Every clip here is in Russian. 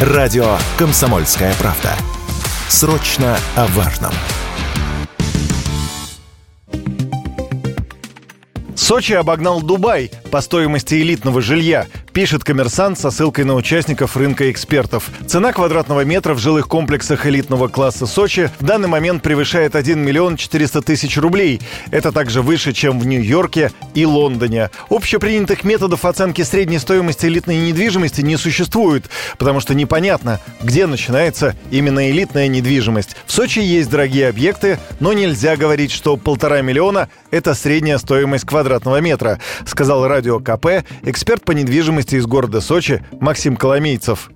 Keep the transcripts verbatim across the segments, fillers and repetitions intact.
Радио «Комсомольская правда». Срочно о важном. Сочи обогнал Дубай по стоимости элитного жилья, пишет «Коммерсант» со ссылкой на участников рынка экспертов. Цена квадратного метра в жилых комплексах элитного класса Сочи в данный момент превышает один миллион четыреста тысяч рублей. Это также выше, чем в Нью-Йорке и Лондоне. Общепринятых методов оценки средней стоимости элитной недвижимости не существует, потому что непонятно, где начинается именно элитная недвижимость. В Сочи есть дорогие объекты, но нельзя говорить, что полтора миллиона – это средняя стоимость квадратного метра, сказал Радио ка пэ эксперт по недвижимости из города Сочи Максим Коломейцев.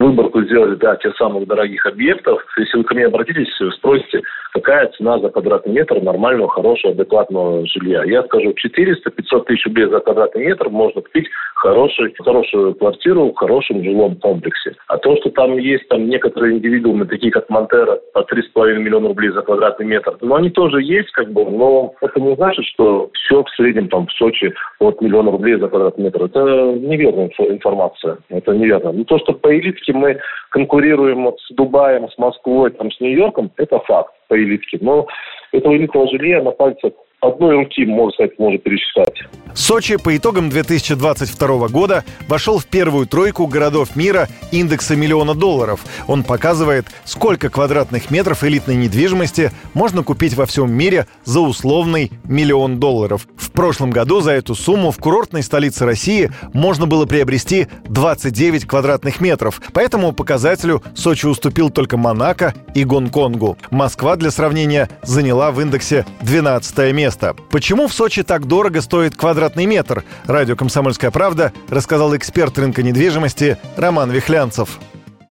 Выборку сделали, да, тех самых дорогих объектов. Если вы ко мне обратитесь, спросите, какая цена за квадратный метр нормального, хорошего, адекватного жилья. Я скажу, четыреста-пятьсот тысяч рублей за квадратный метр можно купить хороший, хорошую квартиру в хорошем жилом комплексе. А то, что там есть там некоторые индивидуумы, такие как Монтера, по три с половиной миллиона рублей за квадратный метр, но они тоже есть, как бы, но это не значит, что все в среднем там в Сочи от миллиона рублей за квадратный метр. Это неверная информация. Это неверно. Но то, что по элитке мы конкурируем вот с Дубаем, с Москвой, там, с Нью-Йорком, это факт по элитке. Но этого элитного жилья на пальцах одной руки, можно сказать, можно пересчитать. Сочи по итогам две тысячи двадцать второго года вошел в первую тройку городов мира индекса миллиона долларов. Он показывает, сколько квадратных метров элитной недвижимости можно купить во всем мире за условный миллион долларов. В прошлом году за эту сумму в курортной столице России можно было приобрести двадцать девять квадратных метров. По этому показателю Сочи уступил только Монако и Гонконгу. Москва, для сравнения, заняла в индексе двенадцатое место. Почему в Сочи так дорого стоит квадратный метр? Радио «Комсомольская правда» рассказал эксперт рынка недвижимости Роман Вихлянцев.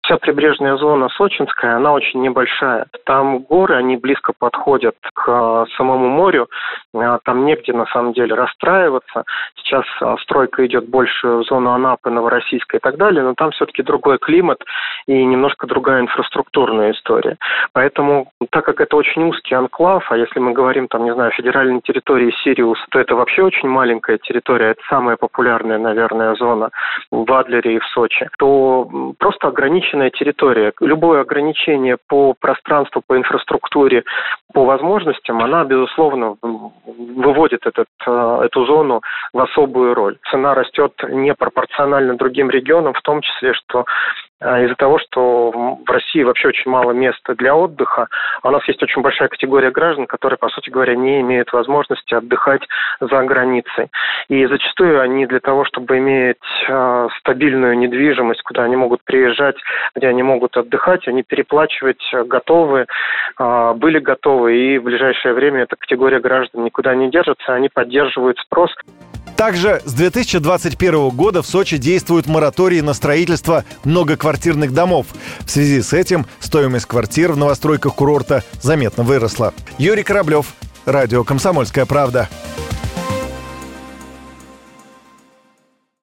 Вся прибрежная зона сочинская, она очень небольшая. Там горы, они близко подходят к самому морю. Там негде, на самом деле, расстраиваться. Сейчас стройка идет больше в зону Анапы, Новороссийска и так далее, но там все-таки другой климат и немножко другая инфраструктурная история. Поэтому, так как это очень узкий анклав, а если мы говорим, там, не знаю, о федеральной территории Сириус, то это вообще очень маленькая территория, это самая популярная, наверное, зона в Адлере и в Сочи, то просто ограничивается территория. Любое ограничение по пространству, по инфраструктуре, по возможностям, она, безусловно, выводит этот, эту зону в особую роль. Цена растет непропорционально другим регионам, в том числе, что из-за того, что в России вообще очень мало места для отдыха, у нас есть очень большая категория граждан, которые, по сути говоря, не имеют возможности отдыхать за границей. И зачастую они для того, чтобы иметь э, стабильную недвижимость, куда они могут приезжать, где они могут отдыхать, они переплачивать готовы, э, были готовы. И в ближайшее время эта категория граждан никуда не держится, они поддерживают спрос. Также с две тысячи двадцать первого года в Сочи действует мораторий на строительство многоквартирных домов. В связи с этим стоимость квартир в новостройках курорта заметно выросла. Юрий Кораблев, Радио «Комсомольская правда».